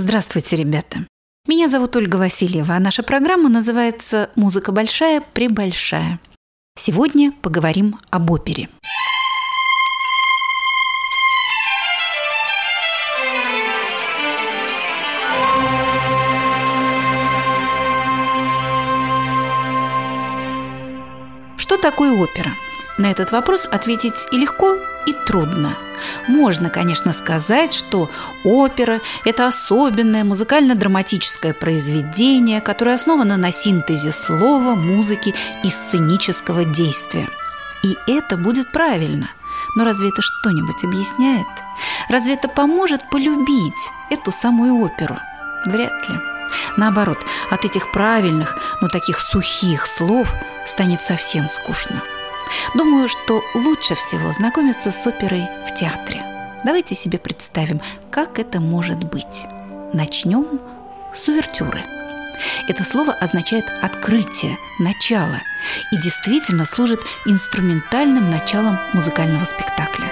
Здравствуйте, ребята! Меня зовут Ольга Васильева, а наша программа называется «Музыка большая, пребольшая». Сегодня поговорим об опере. Что такое опера? На этот вопрос ответить и легко, и трудно. Можно, конечно, сказать, что опера – это особенное музыкально-драматическое произведение, которое основано на синтезе слова, музыки и сценического действия. И это будет правильно. Но разве это что-нибудь объясняет? Разве это поможет полюбить эту самую оперу? Вряд ли. Наоборот, от этих правильных, но таких сухих слов станет совсем скучно. Думаю, что лучше всего знакомиться с оперой в театре. Давайте себе представим, как это может быть. Начнем с увертюры. Это слово означает «открытие», «начало» и действительно служит инструментальным началом музыкального спектакля.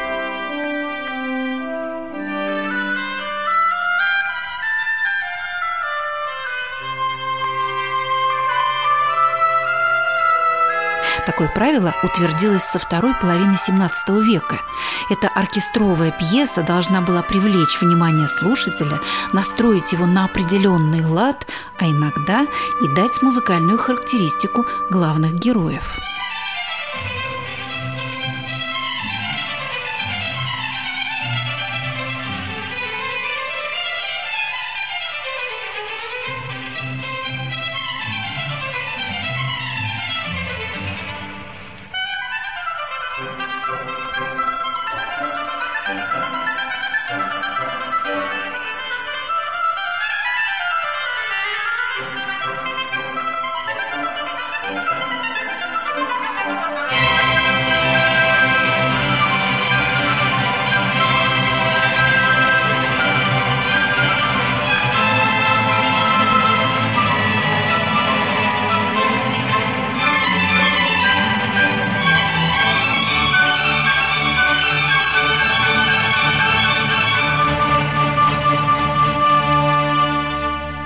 Такое правило утвердилось со второй половины XVII века. Эта оркестровая пьеса должна была привлечь внимание слушателя, настроить его на определенный лад, а иногда и дать музыкальную характеристику главных героев.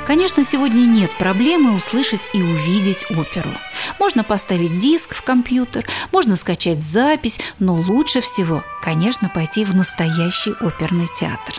Конечно, сегодня нет проблемы услышать и увидеть оперу. Можно поставить диск в компьютер, можно скачать запись, но лучше всего, конечно, пойти в настоящий оперный театр.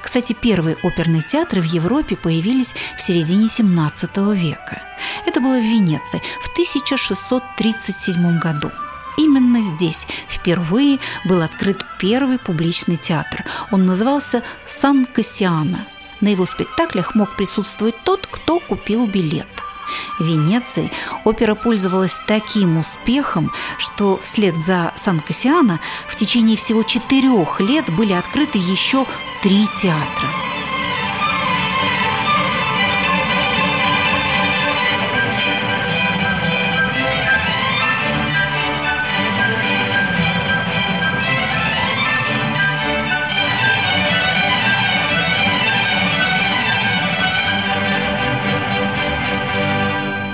Кстати, первые оперные театры в Европе появились в середине XVII века. Это было в Венеции в 1637 году. Именно здесь впервые был открыт первый публичный театр. Он назывался «Сан-Кассиано». На его спектаклях мог присутствовать тот, кто купил билет. В Венеции опера пользовалась таким успехом, что вслед за Сан-Кассиано в течение всего 4 лет были открыты еще 3 театра.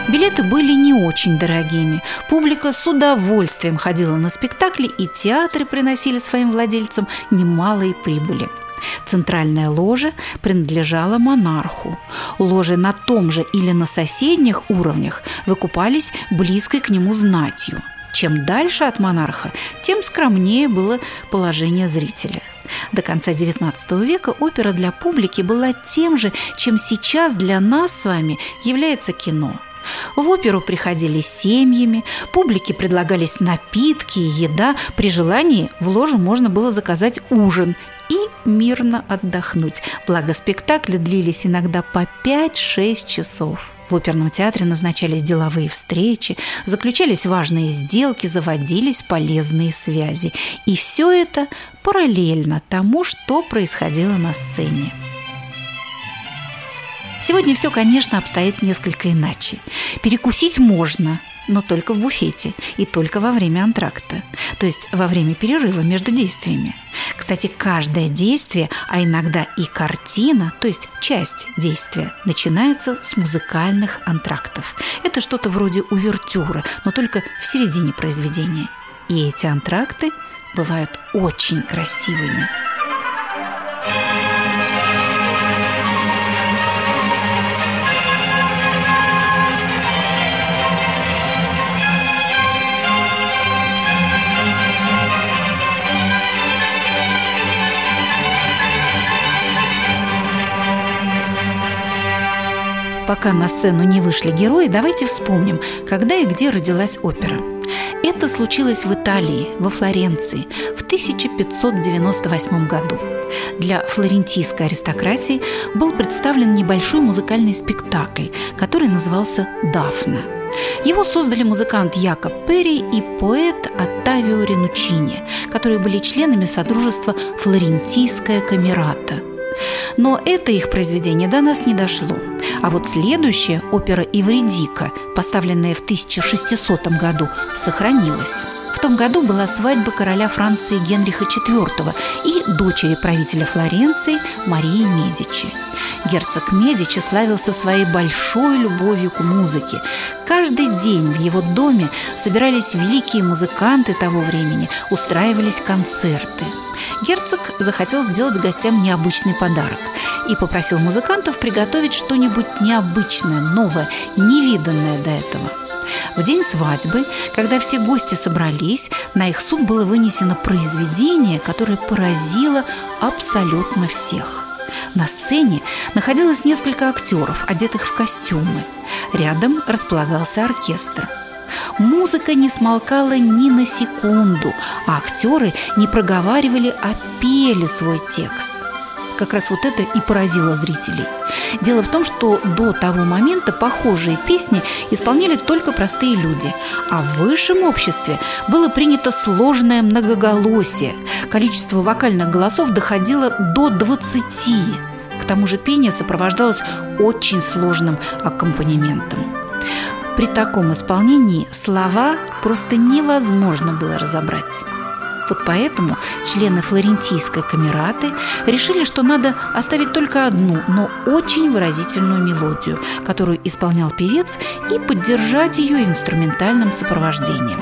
Билеты были не очень дорогими. Публика с удовольствием ходила на спектакли, и театры приносили своим владельцам немалые прибыли. Центральная ложа принадлежала монарху. Ложи на том же или на соседних уровнях выкупались близкой к нему знатью. Чем дальше от монарха, тем скромнее было положение зрителя. До конца XIX века опера для публики была тем же, чем сейчас для нас с вами является кино. В оперу приходили семьями, публике предлагались напитки и еда. При желании в ложу можно было заказать ужин и мирно отдохнуть. Благо, спектакли длились иногда по 5-6 часов. В оперном театре назначались деловые встречи, заключались важные сделки, заводились полезные связи. И все это параллельно тому, что происходило на сцене. Сегодня все, конечно, обстоит несколько иначе. Перекусить можно, но только в буфете и только во время антракта, то есть во время перерыва между действиями. Кстати, каждое действие, а иногда и картина, то есть часть действия, начинается с музыкальных антрактов. Это что-то вроде увертюры, но только в середине произведения. И эти антракты бывают очень красивыми. Пока на сцену не вышли герои, давайте вспомним, когда и где родилась опера. Это случилось в Италии, во Флоренции, в 1598 году. Для флорентийской аристократии был представлен небольшой музыкальный спектакль, который назывался «Дафна». Его создали музыкант Якоб Пери и поэт Оттавио Ренучини, которые были членами Содружества «Флорентийская камерата». Но это их произведение до нас не дошло. А вот следующая опера «Эвридика», поставленная в 1600 году, сохранилась. В том году была свадьба короля Франции Генриха IV и дочери правителя Флоренции Марии Медичи. Герцог Медичи славился своей большой любовью к музыке. Каждый день в его доме собирались великие музыканты того времени, устраивались концерты. Герцог захотел сделать гостям необычный подарок и попросил музыкантов приготовить что-нибудь необычное, новое, невиданное до этого. В день свадьбы, когда все гости собрались, на их суд было вынесено произведение, которое поразило абсолютно всех. На сцене находилось несколько актеров, одетых в костюмы. Рядом располагался оркестр. Музыка не смолкала ни на секунду, а актеры не проговаривали, а пели свой текст. Как раз вот это и поразило зрителей. Дело в том, что до того момента похожие песни исполняли только простые люди, а в высшем обществе было принято сложное многоголосие. Количество вокальных голосов доходило до 20. К тому же пение сопровождалось очень сложным аккомпанементом. При таком исполнении слова просто невозможно было разобрать. Вот поэтому члены флорентийской камераты решили, что надо оставить только одну, но очень выразительную мелодию, которую исполнял певец, и поддержать ее инструментальным сопровождением.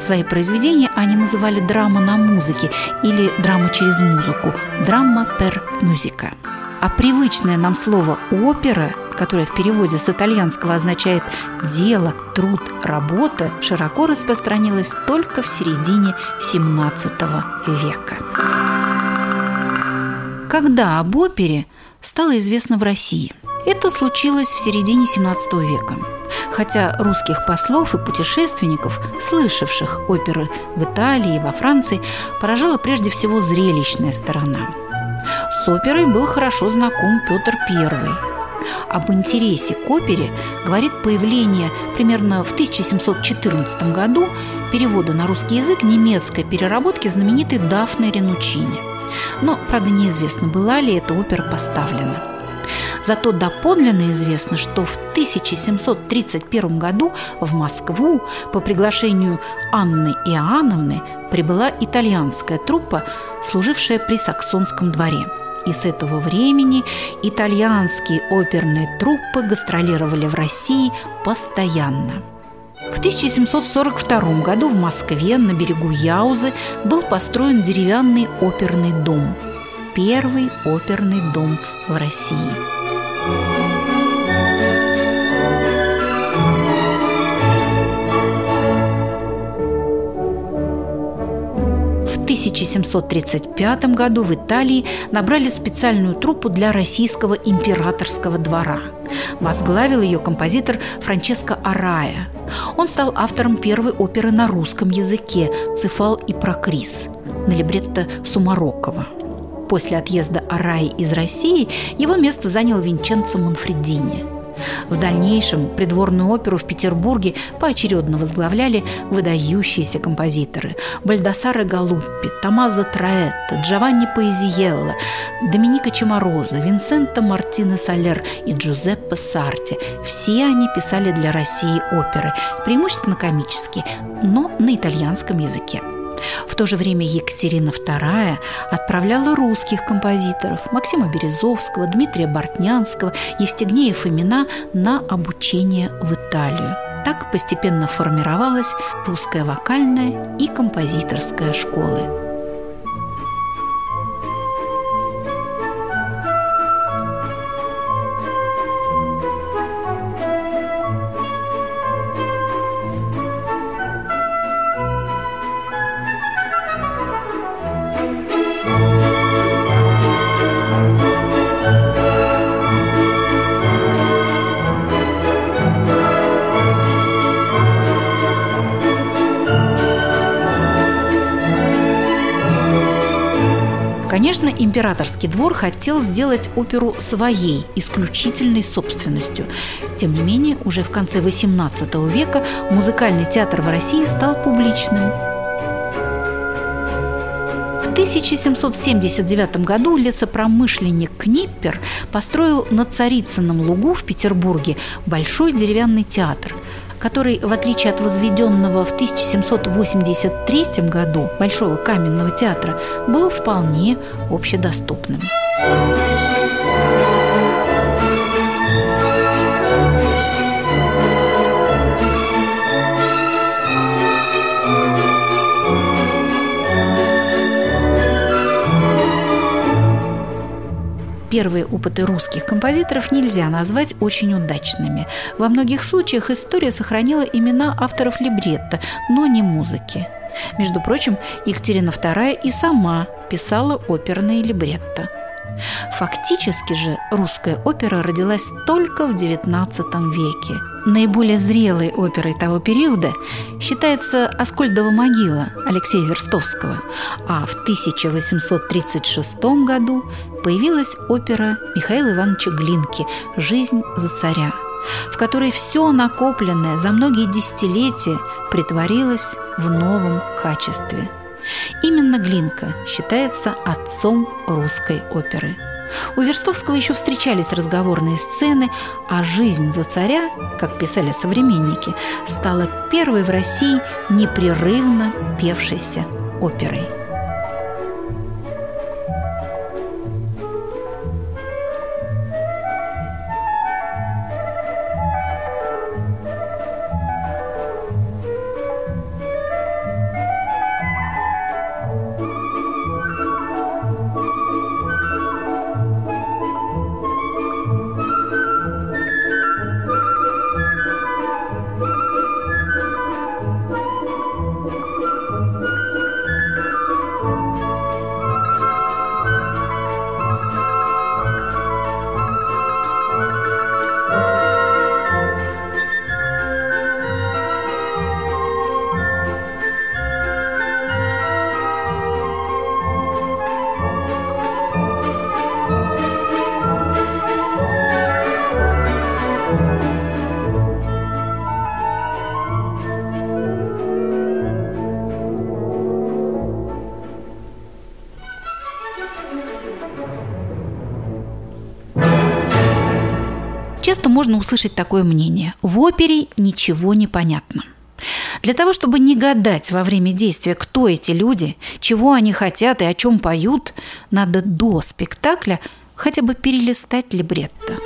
Свои произведения они называли «драма на музыке» или «драма через музыку» – «драма пер музыка». А привычное нам слово «опера», которое в переводе с итальянского означает «дело», «труд», «работа», широко распространилось только в середине XVII века. Когда об опере стало известно в России? Это случилось в середине XVII века. Хотя русских послов и путешественников, слышавших оперы в Италии и во Франции, поражала прежде всего зрелищная сторона. С оперой был хорошо знаком Петр I. Об интересе к опере говорит появление примерно в 1714 году перевода на русский язык немецкой переработки знаменитой «Дафны» Ренучини. Но, правда, неизвестно, была ли эта опера поставлена. Зато доподлинно известно, что в 1731 году в Москву по приглашению Анны Иоанновны прибыла итальянская труппа, служившая при Саксонском дворе. И с этого времени итальянские оперные труппы гастролировали в России постоянно. В 1742 году в Москве на берегу Яузы был построен деревянный оперный дом. Первый оперный дом в России. В 1735 году в Италии набрали специальную труппу для российского императорского двора. Возглавил ее композитор Франческо Арая. Он стал автором первой оперы на русском языке «Цефал и Прокрис» на либретто Сумаркова. После отъезда Араи из России его место занял Винченцо Манфредини. В дальнейшем придворную оперу в Петербурге поочередно возглавляли выдающиеся композиторы: Бальдассаре Галуппи, Томазо Траетта, Джованни Поизиело, Доменико Чемороза, Винченцо Мартино-Солер и Джузеппе Сарти. Все они писали для России оперы, преимущественно комические, но на итальянском языке. В то же время Екатерина II отправляла русских композиторов Максима Березовского, Дмитрия Бортнянского, Евстигнея Фомина на обучение в Италию. Так постепенно формировалась русская вокальная и композиторская школы. Конечно, императорский двор хотел сделать оперу своей, исключительной собственностью. Тем не менее, уже в конце XVIII века музыкальный театр в России стал публичным. В 1779 году лесопромышленник Книппер построил на Царицыном лугу в Петербурге большой деревянный театр, который, в отличие от возведенного в 1783 году Большого каменного театра, был вполне общедоступным. Первые опыты русских композиторов нельзя назвать очень удачными. Во многих случаях история сохранила имена авторов либретто, но не музыки. Между прочим, Екатерина II и сама писала оперные либретто. Фактически же русская опера родилась только в XIX веке. Наиболее зрелой оперой того периода считается «Аскольдова могила» Алексея Верстовского, а в 1836 году появилась опера Михаила Ивановича Глинки «Жизнь за царя», в которой все накопленное за многие десятилетия претворилось в новом качестве. Именно Глинка считается отцом русской оперы. У Верстовского еще встречались разговорные сцены, а «Жизнь за царя», как писали современники, стала первой в России непрерывно певшейся оперой. Часто можно услышать такое мнение: в опере ничего не понятно. Для того, чтобы не гадать во время действия, кто эти люди, чего они хотят и о чем поют, надо до спектакля хотя бы перелистать либретто.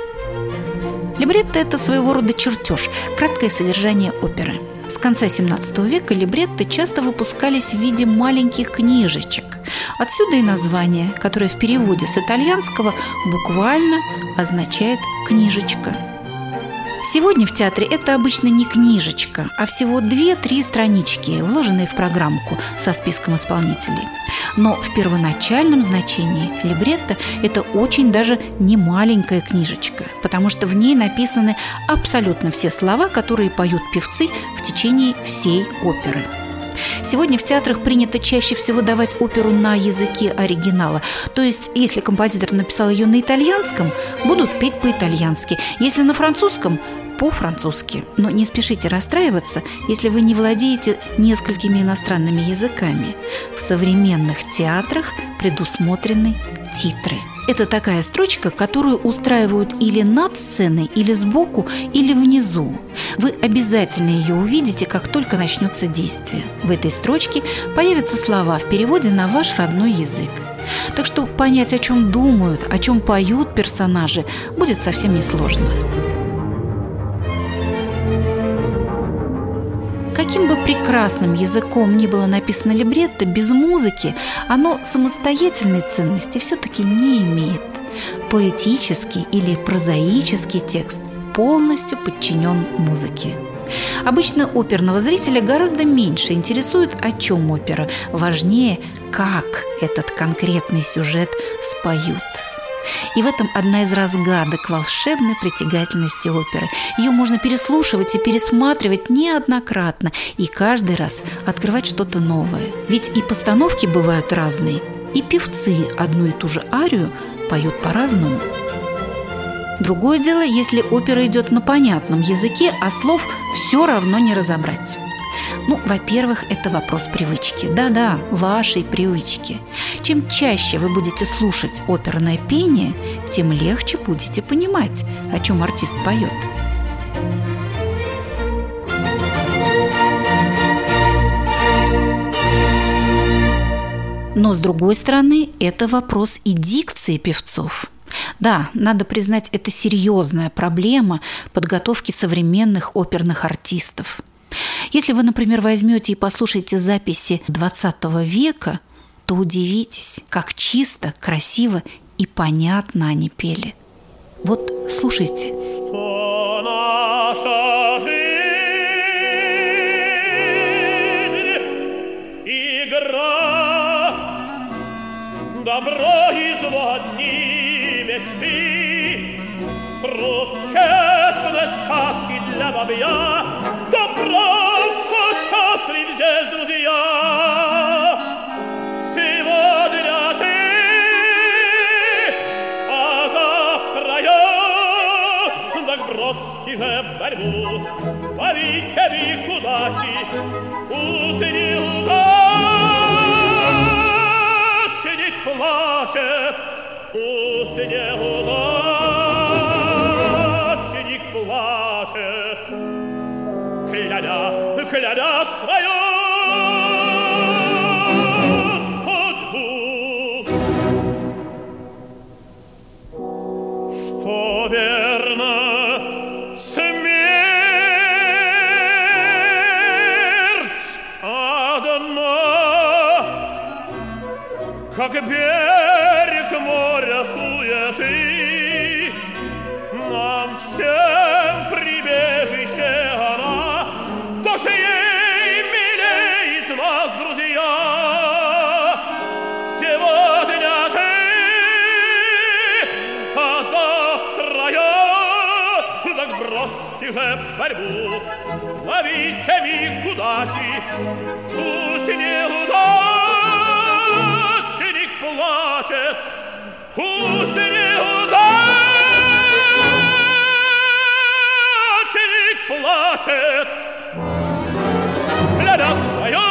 Либретто – это своего рода чертеж, краткое содержание оперы. С конца XVII века либретто часто выпускались в виде маленьких книжечек. Отсюда и название, которое в переводе с итальянского буквально означает «книжечка». Сегодня в театре это обычно не книжечка, а всего 2-3 странички, вложенные в программку со списком исполнителей. Но в первоначальном значении либретто – это очень даже не маленькая книжечка, потому что в ней написаны абсолютно все слова, которые поют певцы в течение всей оперы. Сегодня в театрах принято чаще всего давать оперу на языке оригинала. То есть, если композитор написал ее на итальянском, будут петь по-итальянски. Если на французском – по-французски. Но не спешите расстраиваться, если вы не владеете несколькими иностранными языками. В современных театрах предусмотрены титры. Это такая строчка, которую устраивают или над сценой, или сбоку, или внизу. Вы обязательно ее увидите, как только начнется действие. В этой строчке появятся слова в переводе на ваш родной язык. Так что понять, о чем думают, о чем поют персонажи, будет совсем несложно. Каким бы прекрасным языком ни было написано либретто, без музыки оно самостоятельной ценности все-таки не имеет. Поэтический или прозаический текст полностью подчинен музыке. Обычно оперного зрителя гораздо меньше интересует, о чем опера. Важнее, как этот конкретный сюжет споют. И в этом одна из разгадок волшебной притягательности оперы. Ее можно переслушивать и пересматривать неоднократно и каждый раз открывать что-то новое. Ведь и постановки бывают разные, И певцы одну и ту же арию поют по-разному. Другое дело, если опера идет на понятном языке, а слов все равно не разобрать. Во-первых, это вопрос привычки. Да-да, вашей привычки. Чем чаще вы будете слушать оперное пение, тем легче будете понимать, о чем артист поет. Но, с другой стороны, это вопрос и дикции певцов. Да, надо признать, это серьезная проблема подготовки современных оперных артистов. Если вы, например, возьмете и послушаете записи XX века, то удивитесь, как чисто, красиво и понятно они пели. Вот слушайте. Добро из водни мечты, труд, честность, сказки для бабья, добро вкусов среди друзья. Сегодня ты, а завтра я, так бросьте же борьбу, лови кебику удачи, усни удачи. Борьбу, ловите миг удачи, пусть неудачник плачет, пусть неудачник плачет, глядя свою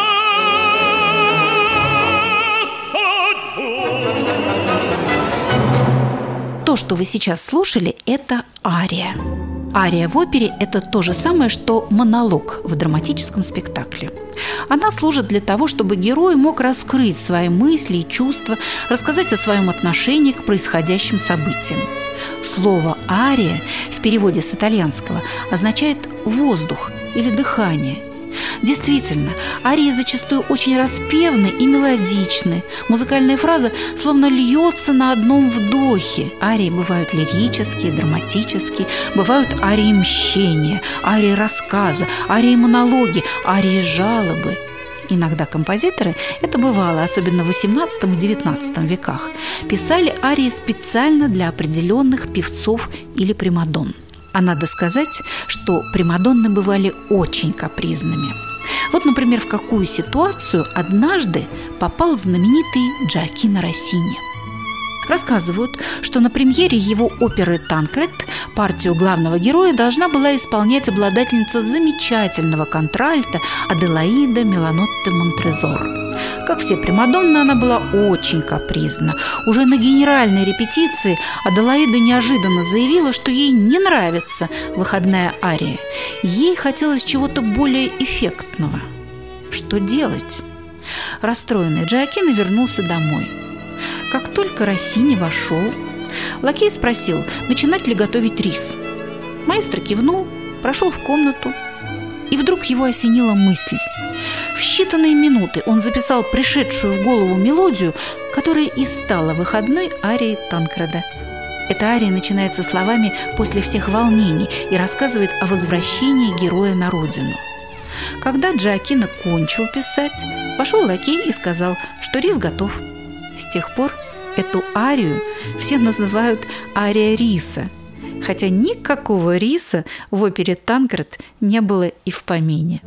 судьбу. То, что вы сейчас слушали, это ария. Ария в опере – это то же самое, что монолог в драматическом спектакле. Она служит для того, чтобы герой мог раскрыть свои мысли и чувства, рассказать о своем отношении к происходящим событиям. Слово «ария» в переводе с итальянского означает «воздух» или «дыхание». Действительно, арии зачастую очень распевны и мелодичны. Музыкальная фраза словно льется на одном вдохе. Арии бывают лирические, драматические, бывают арии мщения, арии рассказа, арии монологи, арии жалобы. Иногда композиторы, это бывало, особенно в XVIII и XIX веках, писали арии специально для определенных певцов или примадонн. А надо сказать, что примадонны бывали очень капризными. Вот, например, в какую ситуацию однажды попал знаменитый Джоакино Россини. Рассказывают, что на премьере его оперы «Танкред» партию главного героя должна была исполнять обладательница замечательного контральта Аделаида Меланотте Монтрезор. Как все примадонны, она была очень капризна. Уже на генеральной репетиции Аделаида неожиданно заявила, что ей не нравится выходная ария. Ей хотелось чего-то более эффектного. Что делать? Расстроенный Джоакино вернулся домой. Как только Россини вошел, лакей спросил, начинать ли готовить рис. Маэстро кивнул, прошел в комнату, и вдруг его осенила мысль. В считанные минуты он записал пришедшую в голову мелодию, которая и стала выходной арией Танкреда. Эта ария начинается словами «после всех волнений» и рассказывает о возвращении героя на родину. Когда Джоакино кончил писать, пошел лакей и сказал, что рис готов. С тех пор эту арию все называют «ария риса», хотя никакого риса в опере «Танкред» не было и в помине.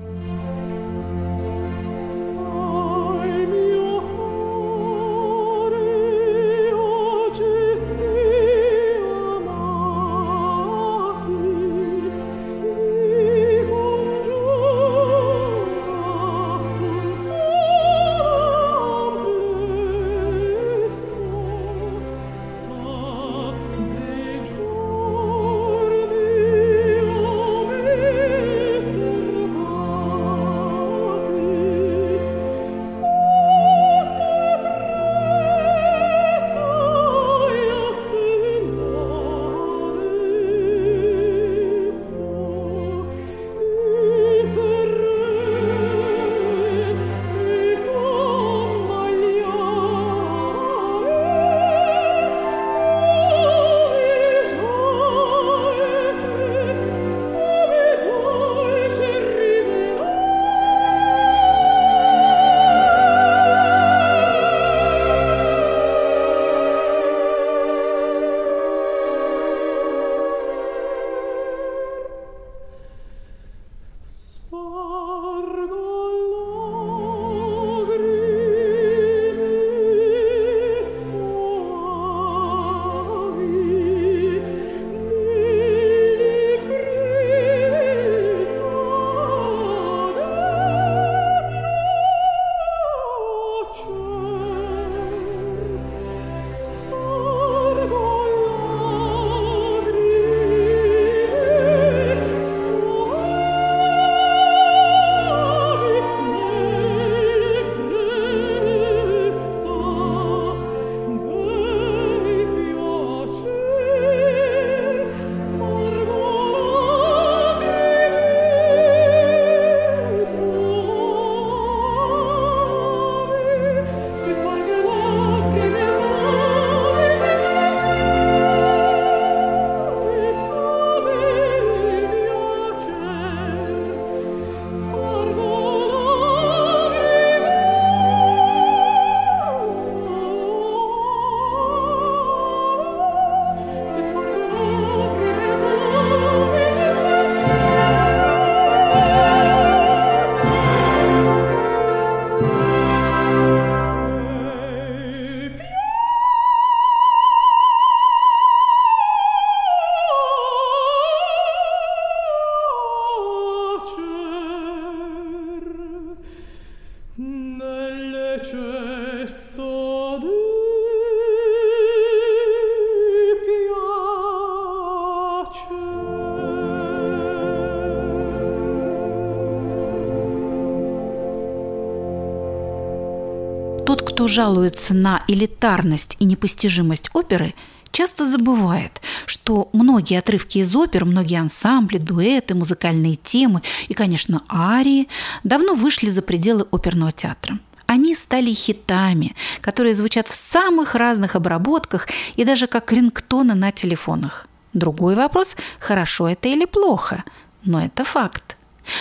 Тот, кто жалуется на элитарность и непостижимость оперы, часто забывает, что многие отрывки из опер, многие ансамбли, дуэты, музыкальные темы и, конечно, арии давно вышли за пределы оперного театра. Они стали хитами, которые звучат в самых разных обработках и даже как рингтоны на телефонах. Другой вопрос – хорошо это или плохо, но это факт.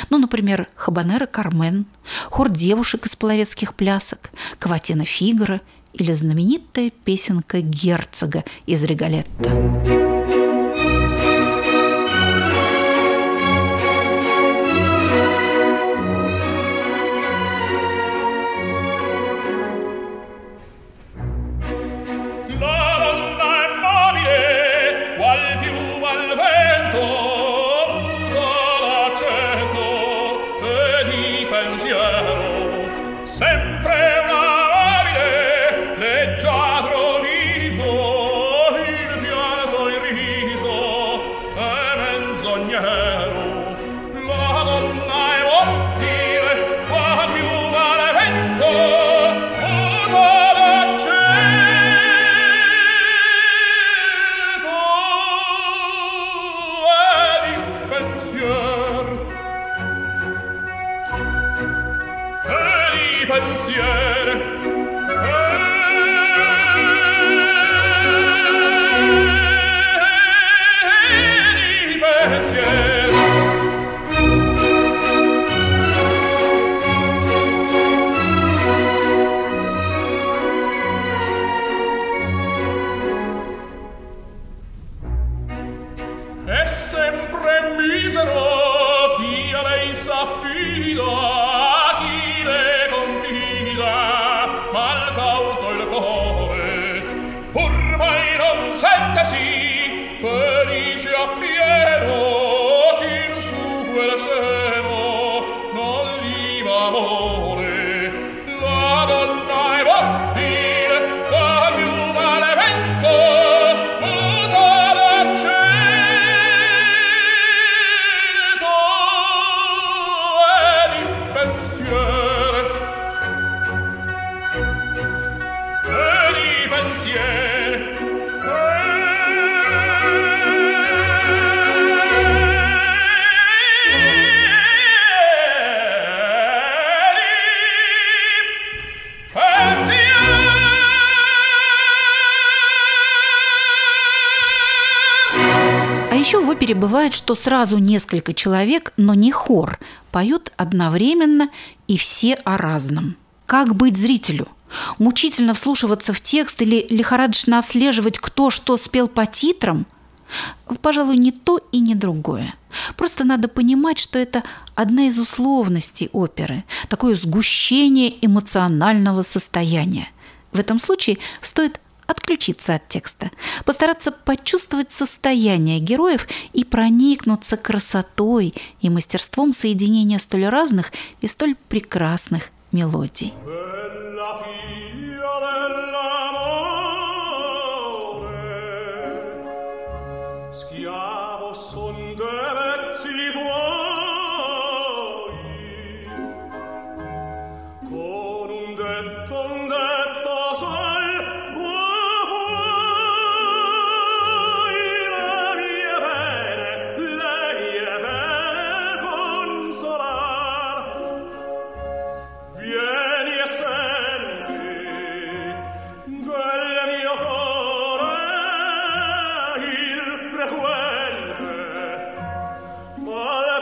Ну, например, «Хабанера Кармен», хор девушек из половецких плясок, «Каватина Фигаро» или знаменитая песенка Герцога из «Риголетто». Бывает, что сразу несколько человек, но не хор, поют одновременно и все о разном. Как быть зрителю? Мучительно вслушиваться в текст или лихорадочно отслеживать, кто что спел по титрам? Пожалуй, не то и не другое. Просто надо понимать, что это одна из условностей оперы, такое сгущение эмоционального состояния. В этом случае стоит отключиться от текста, постараться почувствовать состояние героев и проникнуться красотой и мастерством соединения столь разных и столь прекрасных мелодий. Frequente, ma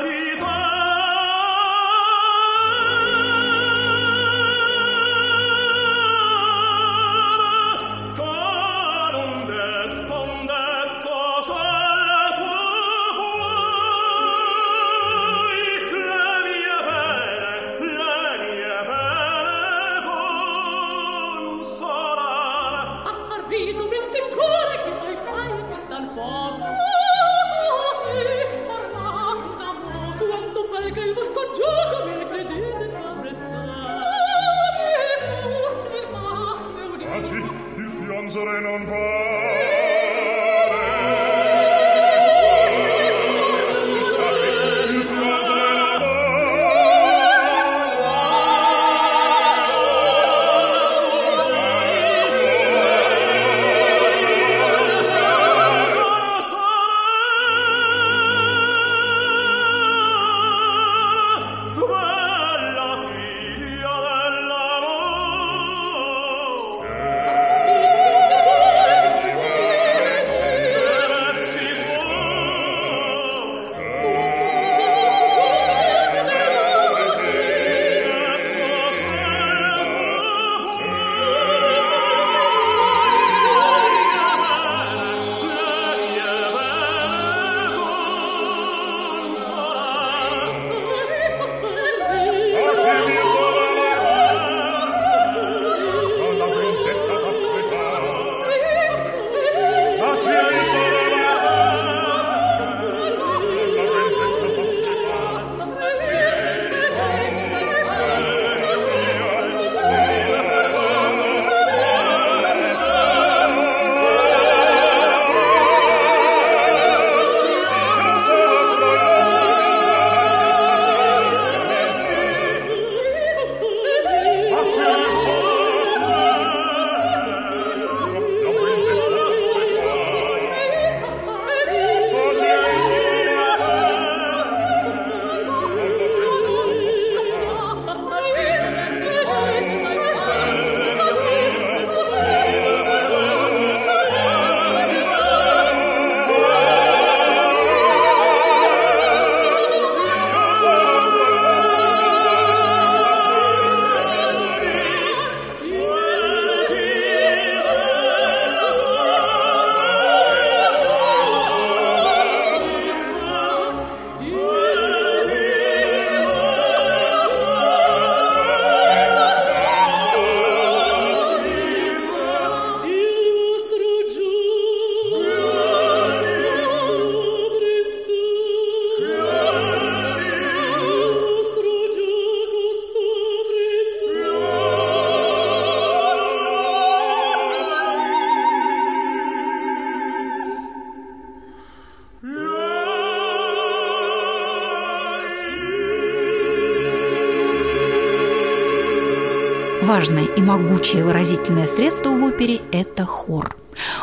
Важное и могучее выразительное средство в опере – это хор.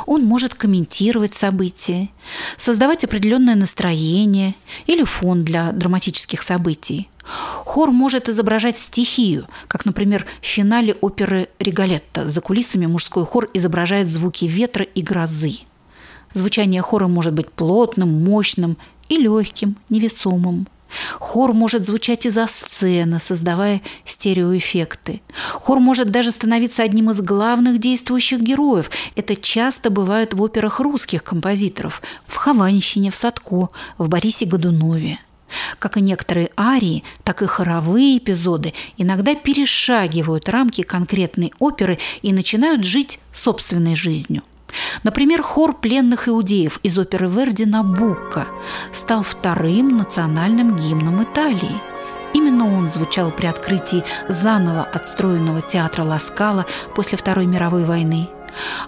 Он может комментировать события, создавать определенное настроение или фон для драматических событий. Хор может изображать стихию, как, например, в финале оперы «Риголетто» за кулисами мужской хор изображает звуки ветра и грозы. Звучание хора может быть плотным, мощным и легким, невесомым. Хор может звучать из-за сцены, создавая стереоэффекты. Хор может даже становиться одним из главных действующих героев. Это часто бывает в операх русских композиторов – в «Хованщине», в «Садко», в «Борисе Годунове». Как и некоторые арии, так и хоровые эпизоды иногда перешагивают рамки конкретной оперы и начинают жить собственной жизнью. Например, хор пленных иудеев из оперы Верди «Набукко» стал вторым национальным гимном Италии. Именно он звучал при открытии заново отстроенного театра Ла Скала после Второй мировой войны.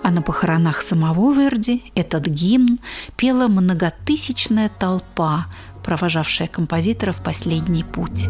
А на похоронах самого Верди этот гимн пела многотысячная толпа, провожавшая композитора в последний путь.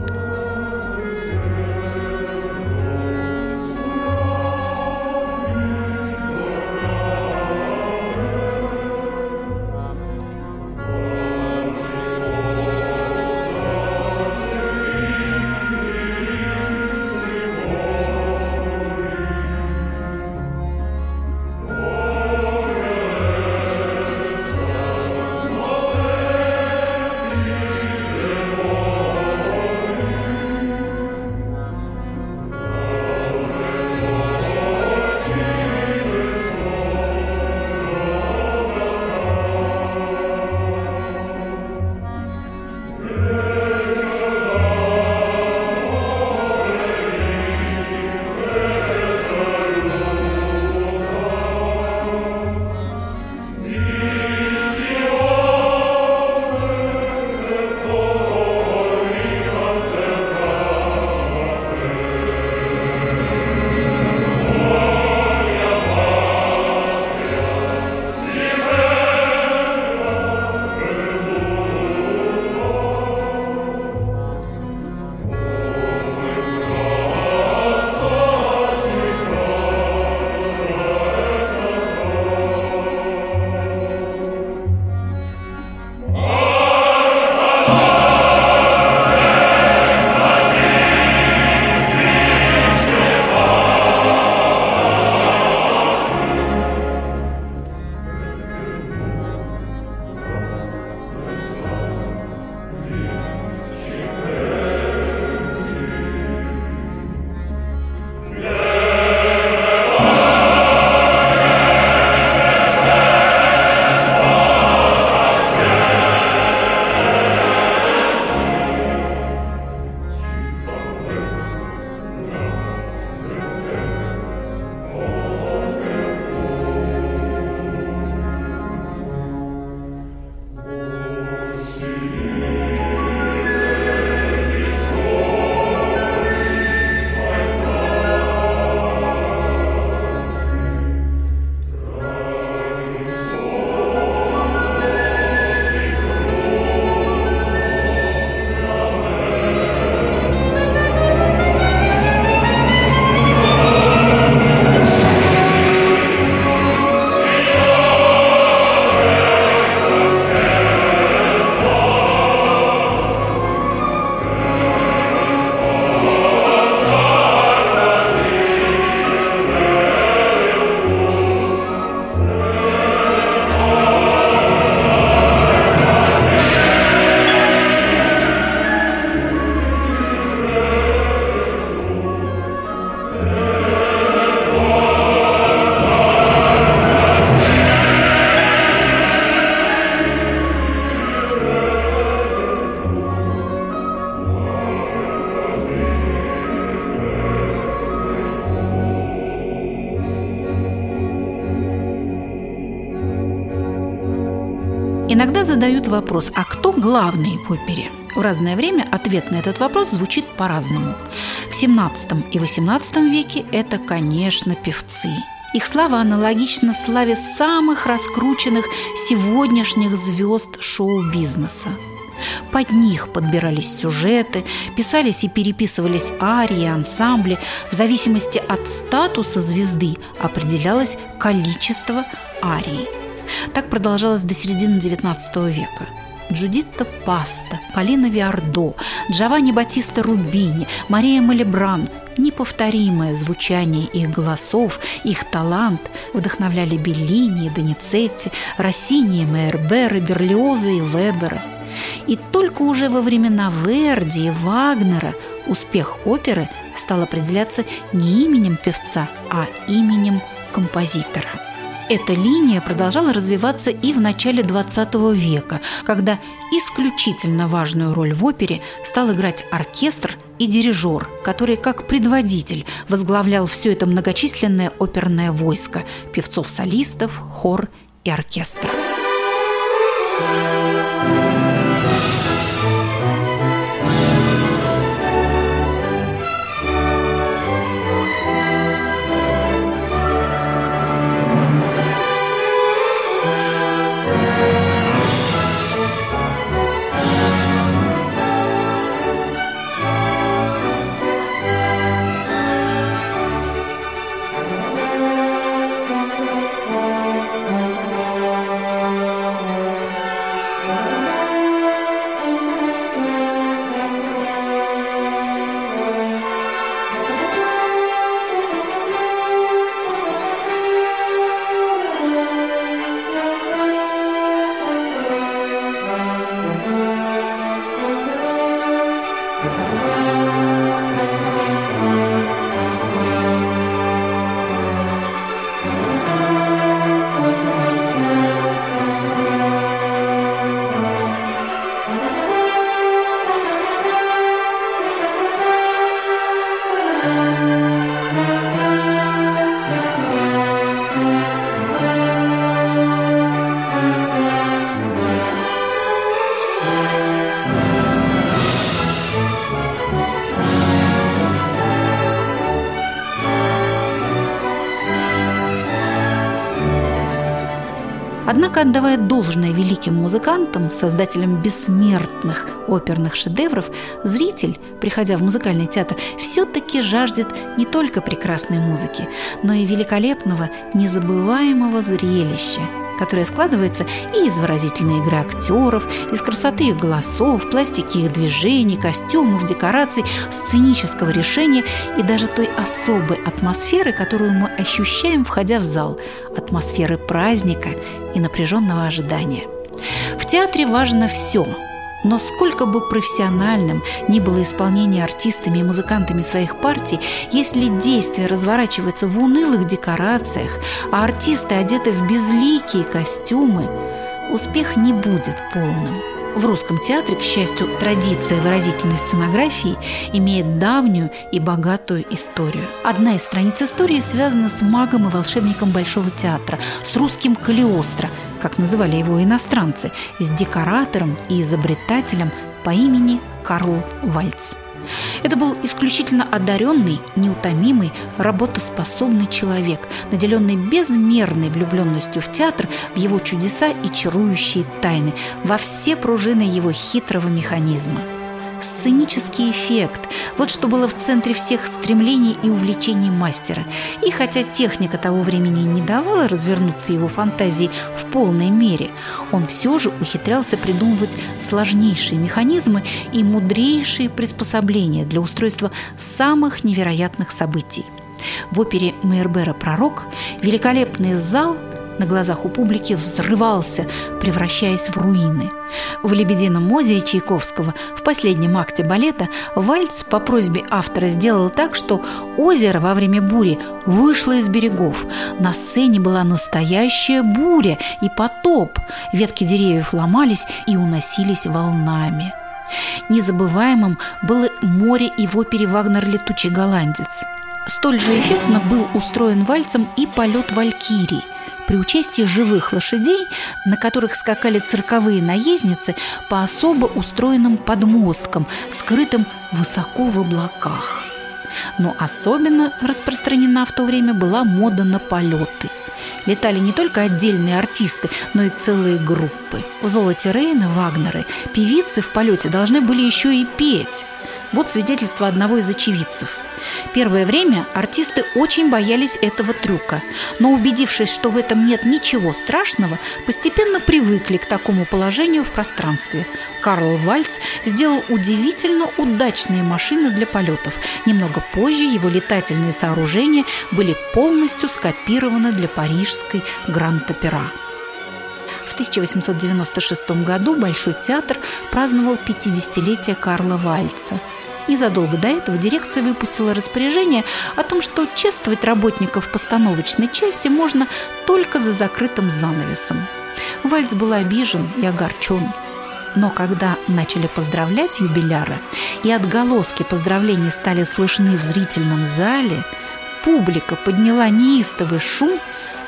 Иногда задают вопрос, а кто главный в опере? В разное время ответ на этот вопрос звучит по-разному. В XVII и XVIII веке это, конечно, певцы. Их слава аналогична славе самых раскрученных сегодняшних звезд шоу-бизнеса. Под них подбирались сюжеты, писались и переписывались арии, ансамбли. В зависимости от статуса звезды определялось количество арий. Так продолжалось до середины XIX века. Джудитта Паста, Полина Виардо, Джованни Баттиста Рубини, Мария Малебран – неповторимое звучание их голосов, их талант вдохновляли Беллини и Доницетти, Россини и Мейербера, Берлиоза и Вебера. И только уже во времена Верди и Вагнера успех оперы стал определяться не именем певца, а именем композитора. Эта линия продолжала развиваться и в начале XX века, когда исключительно важную роль в опере стал играть оркестр и дирижер, который как предводитель возглавлял все это многочисленное оперное войско – певцов-солистов, хор и оркестр. Однако, отдавая должное великим музыкантам, создателям бессмертных оперных шедевров, зритель, приходя в музыкальный театр, все-таки жаждет не только прекрасной музыки, но и великолепного, незабываемого зрелища, которое складывается и из выразительной игры актеров, из красоты их голосов, пластики их движений, костюмов, декораций, сценического решения и даже той особой атмосферы, которую мы ощущаем, входя в зал, атмосферы праздника и напряженного ожидания. В театре важно все. Но сколько бы профессиональным ни было исполнение артистами и музыкантами своих партий, если действие разворачивается в унылых декорациях, а артисты одеты в безликие костюмы, успех не будет полным. В русском театре, к счастью, традиция выразительной сценографии имеет давнюю и богатую историю. Одна из страниц истории связана с магом и волшебником Большого театра, с русским Калиостро, как называли его иностранцы, с декоратором и изобретателем по имени Карл Вальц. Это был исключительно одаренный, неутомимый, работоспособный человек, наделенный безмерной влюбленностью в театр, в его чудеса и чарующие тайны, во все пружины его хитрого механизма. Сценический эффект – вот что было в центре всех стремлений и увлечений мастера. И хотя техника того времени не давала развернуться его фантазии в полной мере, он все же ухитрялся придумывать сложнейшие механизмы и мудрейшие приспособления для устройства самых невероятных событий. В опере Мейербера «Пророк» великолепный зал на глазах у публики взрывался, превращаясь в руины. В «Лебедином озере» Чайковского в последнем акте балета Вальц по просьбе автора сделал так, что озеро во время бури вышло из берегов. На сцене была настоящая буря и потоп. Ветки деревьев ломались и уносились волнами. Незабываемым было море и в опере «Вагнер. Летучий голландец». Столь же эффектно был устроен вальцем и полет «Валькирий» при участии живых лошадей, на которых скакали цирковые наездницы по особо устроенным подмосткам, скрытым высоко в облаках. Но особенно распространена в то время была мода на полеты. летали не только отдельные артисты, но и целые группы. В «Золоте Рейна» Вагнеры, певицы в полете должны были еще и петь. Вот свидетельство одного из очевидцев. Первое время артисты очень боялись этого трюка, но, убедившись, что в этом нет ничего страшного, постепенно привыкли к такому положению в пространстве. Карл Вальц сделал удивительно удачные машины для полетов. Немного позже его летательные сооружения были полностью скопированы для парижской Гранд-Опера. В 1896 году Большой театр праздновал 50-летие Карла Вальца. Незадолго до этого дирекция выпустила распоряжение о том, что чествовать работников постановочной части можно только за закрытым занавесом. Вальц был обижен и огорчен. Но когда начали поздравлять юбиляра, и отголоски поздравлений стали слышны в зрительном зале, публика подняла неистовый шум,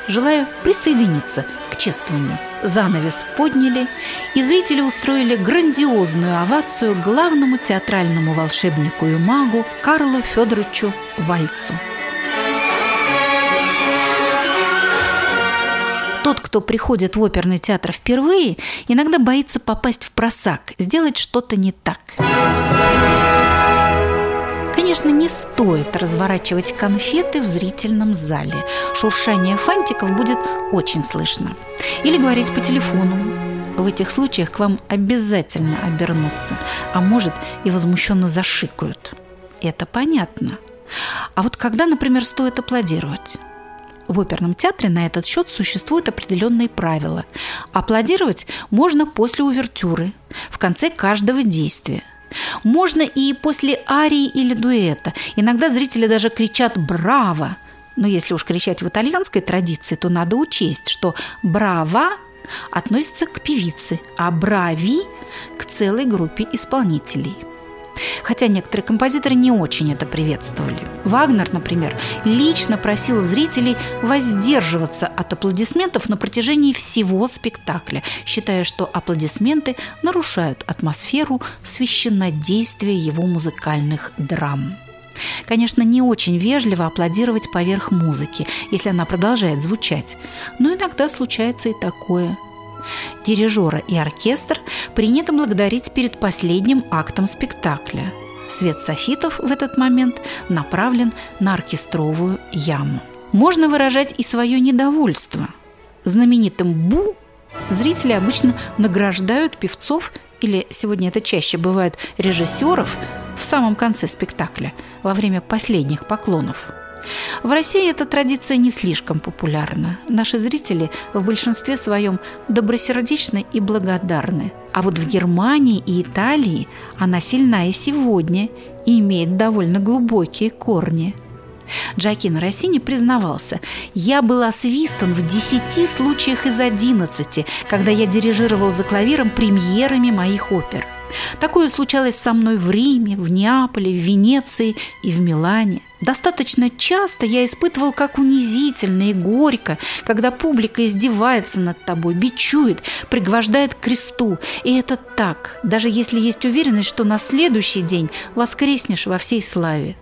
желая присоединиться к чествованию. Занавес подняли, и зрители устроили грандиозную овацию главному театральному волшебнику и магу Карлу Федоровичу Вальцу. Тот, кто приходит в оперный театр впервые, иногда боится попасть в просак, сделать что-то не так. Конечно, не стоит разворачивать конфеты в зрительном зале. Шуршание фантиков будет очень слышно. Или говорить по телефону. В этих случаях к вам обязательно обернутся, а может и возмущенно зашикают. Это понятно. А вот когда, например, стоит аплодировать? В оперном театре на этот счет существуют определенные правила. Аплодировать можно после увертюры, в конце каждого действия. Можно и после арии или дуэта. Иногда зрители даже кричат «Браво!». Но если уж кричать в итальянской традиции, то надо учесть, что «браво» относится к певице, а «брави» – к целой группе исполнителей. Хотя некоторые композиторы не очень это приветствовали. Вагнер, например, лично просил зрителей воздерживаться от аплодисментов на протяжении всего спектакля, считая, что аплодисменты нарушают атмосферу священнодействия его музыкальных драм. Конечно, не очень вежливо аплодировать поверх музыки, если она продолжает звучать, но иногда случается и такое. Дирижера и оркестр принято благодарить перед последним актом спектакля. Свет софитов в этот момент направлен на оркестровую яму. Можно выражать и свое недовольство. Знаменитым «бу» зрители обычно награждают певцов, или сегодня это чаще бывает режиссеров, в самом конце спектакля, во время последних поклонов. В России эта традиция не слишком популярна. Наши зрители в большинстве своем добросердечны и благодарны. А вот в Германии и Италии она сильна и сегодня, и имеет довольно глубокие корни. Джоакино Россини признавался: «Я был освистан в 10 случаях из 11, когда я дирижировал за клавиром премьерами моих опер. Такое случалось со мной в Риме, в Неаполе, в Венеции и в Милане. Достаточно часто я испытывал, как унизительно и горько, когда публика издевается над тобой, бичует, пригвождает к кресту. И это так, даже если есть уверенность, что на следующий день воскреснешь во всей славе».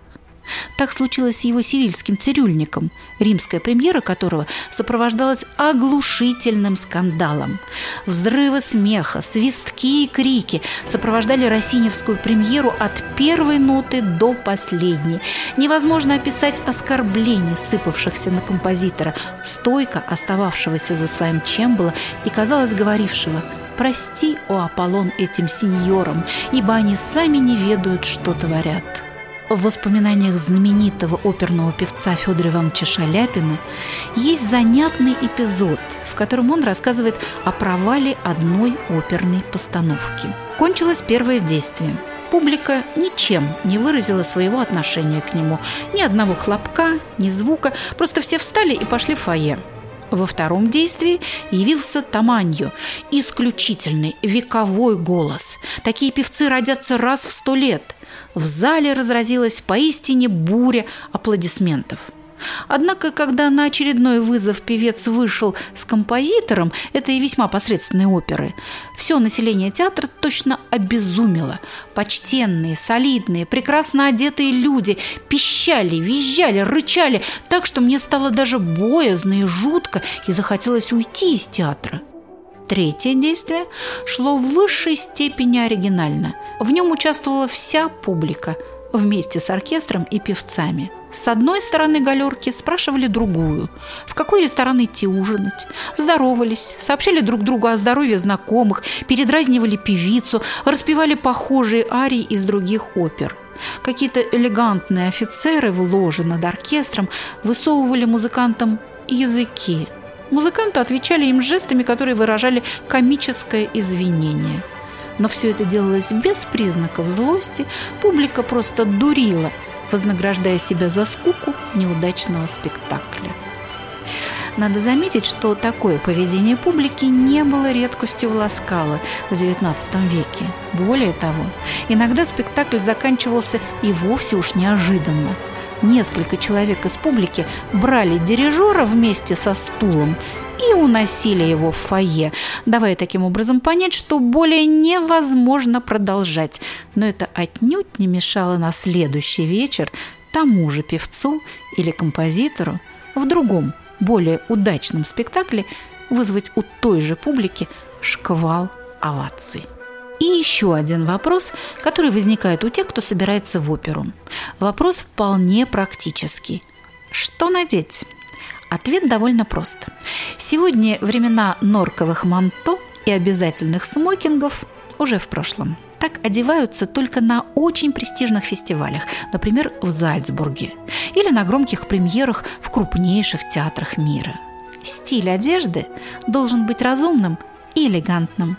Так случилось с его «Севильским цирюльником», римская премьера которого сопровождалась оглушительным скандалом. Взрывы смеха, свистки и крики сопровождали россиневскую премьеру от первой ноты до последней. Невозможно описать оскорблений, сыпавшихся на композитора, стойко остававшегося за своим Чембало и, казалось, говорившего: «Прости, о Аполлон, этим сеньорам, ибо они сами не ведают, что творят». В воспоминаниях знаменитого оперного певца Федора Ивановича Шаляпина есть занятный эпизод, в котором он рассказывает о провале одной оперной постановки. Кончилось первое действие. Публика ничем не выразила своего отношения к нему. Ни одного хлопка, ни звука. Просто все встали и пошли в фойе. Во втором действии явился Таманьо. Исключительный вековой голос. Такие певцы родятся раз в 100 лет. В зале разразилась поистине буря аплодисментов. Однако, когда на очередной вызов певец вышел с композитором этой весьма посредственной оперы, все население театра точно обезумело. Почтенные, солидные, прекрасно одетые люди пищали, визжали, рычали, так что мне стало даже боязно и жутко, и захотелось уйти из театра. Третье действие шло в высшей степени оригинально. В нем участвовала вся публика вместе с оркестром и певцами. С одной стороны галерки спрашивали другую, в какой ресторан идти ужинать, здоровались, сообщали друг другу о здоровье знакомых, передразнивали певицу, распевали похожие арии из других опер. Какие-то элегантные офицеры в ложе над оркестром высовывали музыкантам языки. Музыканты отвечали им жестами, которые выражали комическое извинение. Но все это делалось без признаков злости, публика просто дурила, вознаграждая себя за скуку неудачного спектакля. Надо заметить, что такое поведение публики не было редкостью в Ла Скала в XIX веке. Более того, иногда спектакль заканчивался и вовсе уж неожиданно. Несколько человек из публики брали дирижера вместе со стулом и уносили его в фойе, давая таким образом понять, что более невозможно продолжать. Но это отнюдь не мешало на следующий вечер тому же певцу или композитору в другом, более удачном спектакле вызвать у той же публики шквал оваций. И еще один вопрос, который возникает у тех, кто собирается в оперу. Вопрос вполне практический. Что надеть? Ответ довольно прост. Сегодня времена норковых манто и обязательных смокингов уже в прошлом. Так одеваются только на очень престижных фестивалях, например, в Зальцбурге, или на громких премьерах в крупнейших театрах мира. Стиль одежды должен быть разумным и элегантным.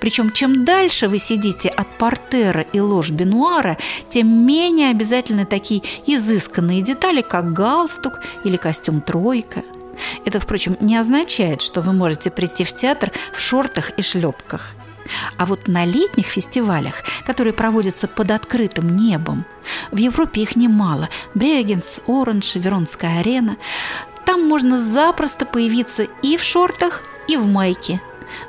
Причем, чем дальше вы сидите от портера и лож Бенуара, тем менее обязательны такие изысканные детали, как галстук или костюм-тройка. Это, впрочем, не означает, что вы можете прийти в театр в шортах и шлепках. А вот на летних фестивалях, которые проводятся под открытым небом, в Европе их немало – Брегенц, Оранж, Веронская арена – там можно запросто появиться и в шортах, и в майке.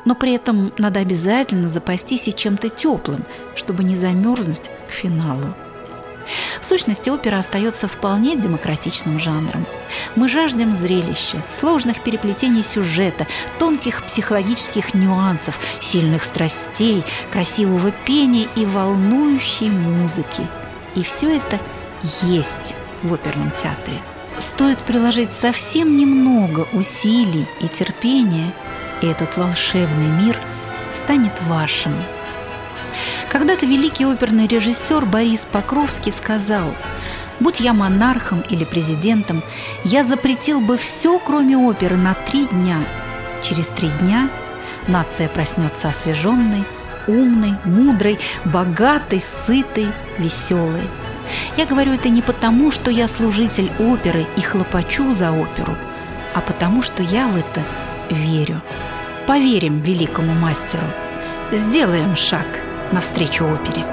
Но при этом надо обязательно запастись и чем-то теплым, чтобы не замерзнуть к финалу. В сущности, опера остается вполне демократичным жанром. Мы жаждем зрелища, сложных переплетений сюжета, тонких психологических нюансов, сильных страстей, красивого пения и волнующей музыки. И все это есть в оперном театре. Стоит приложить совсем немного усилий и терпения, и этот волшебный мир станет вашим. Когда-то великий оперный режиссер Борис Покровский сказал: «Будь я монархом или президентом, я запретил бы все, кроме оперы, на 3 дня. Через 3 дня нация проснется освеженной, умной, мудрой, богатой, сытой, веселой». Я говорю это не потому, что я служитель оперы и хлопочу за оперу, а потому, что я в это верю. Поверим великому мастеру. Сделаем шаг навстречу опере.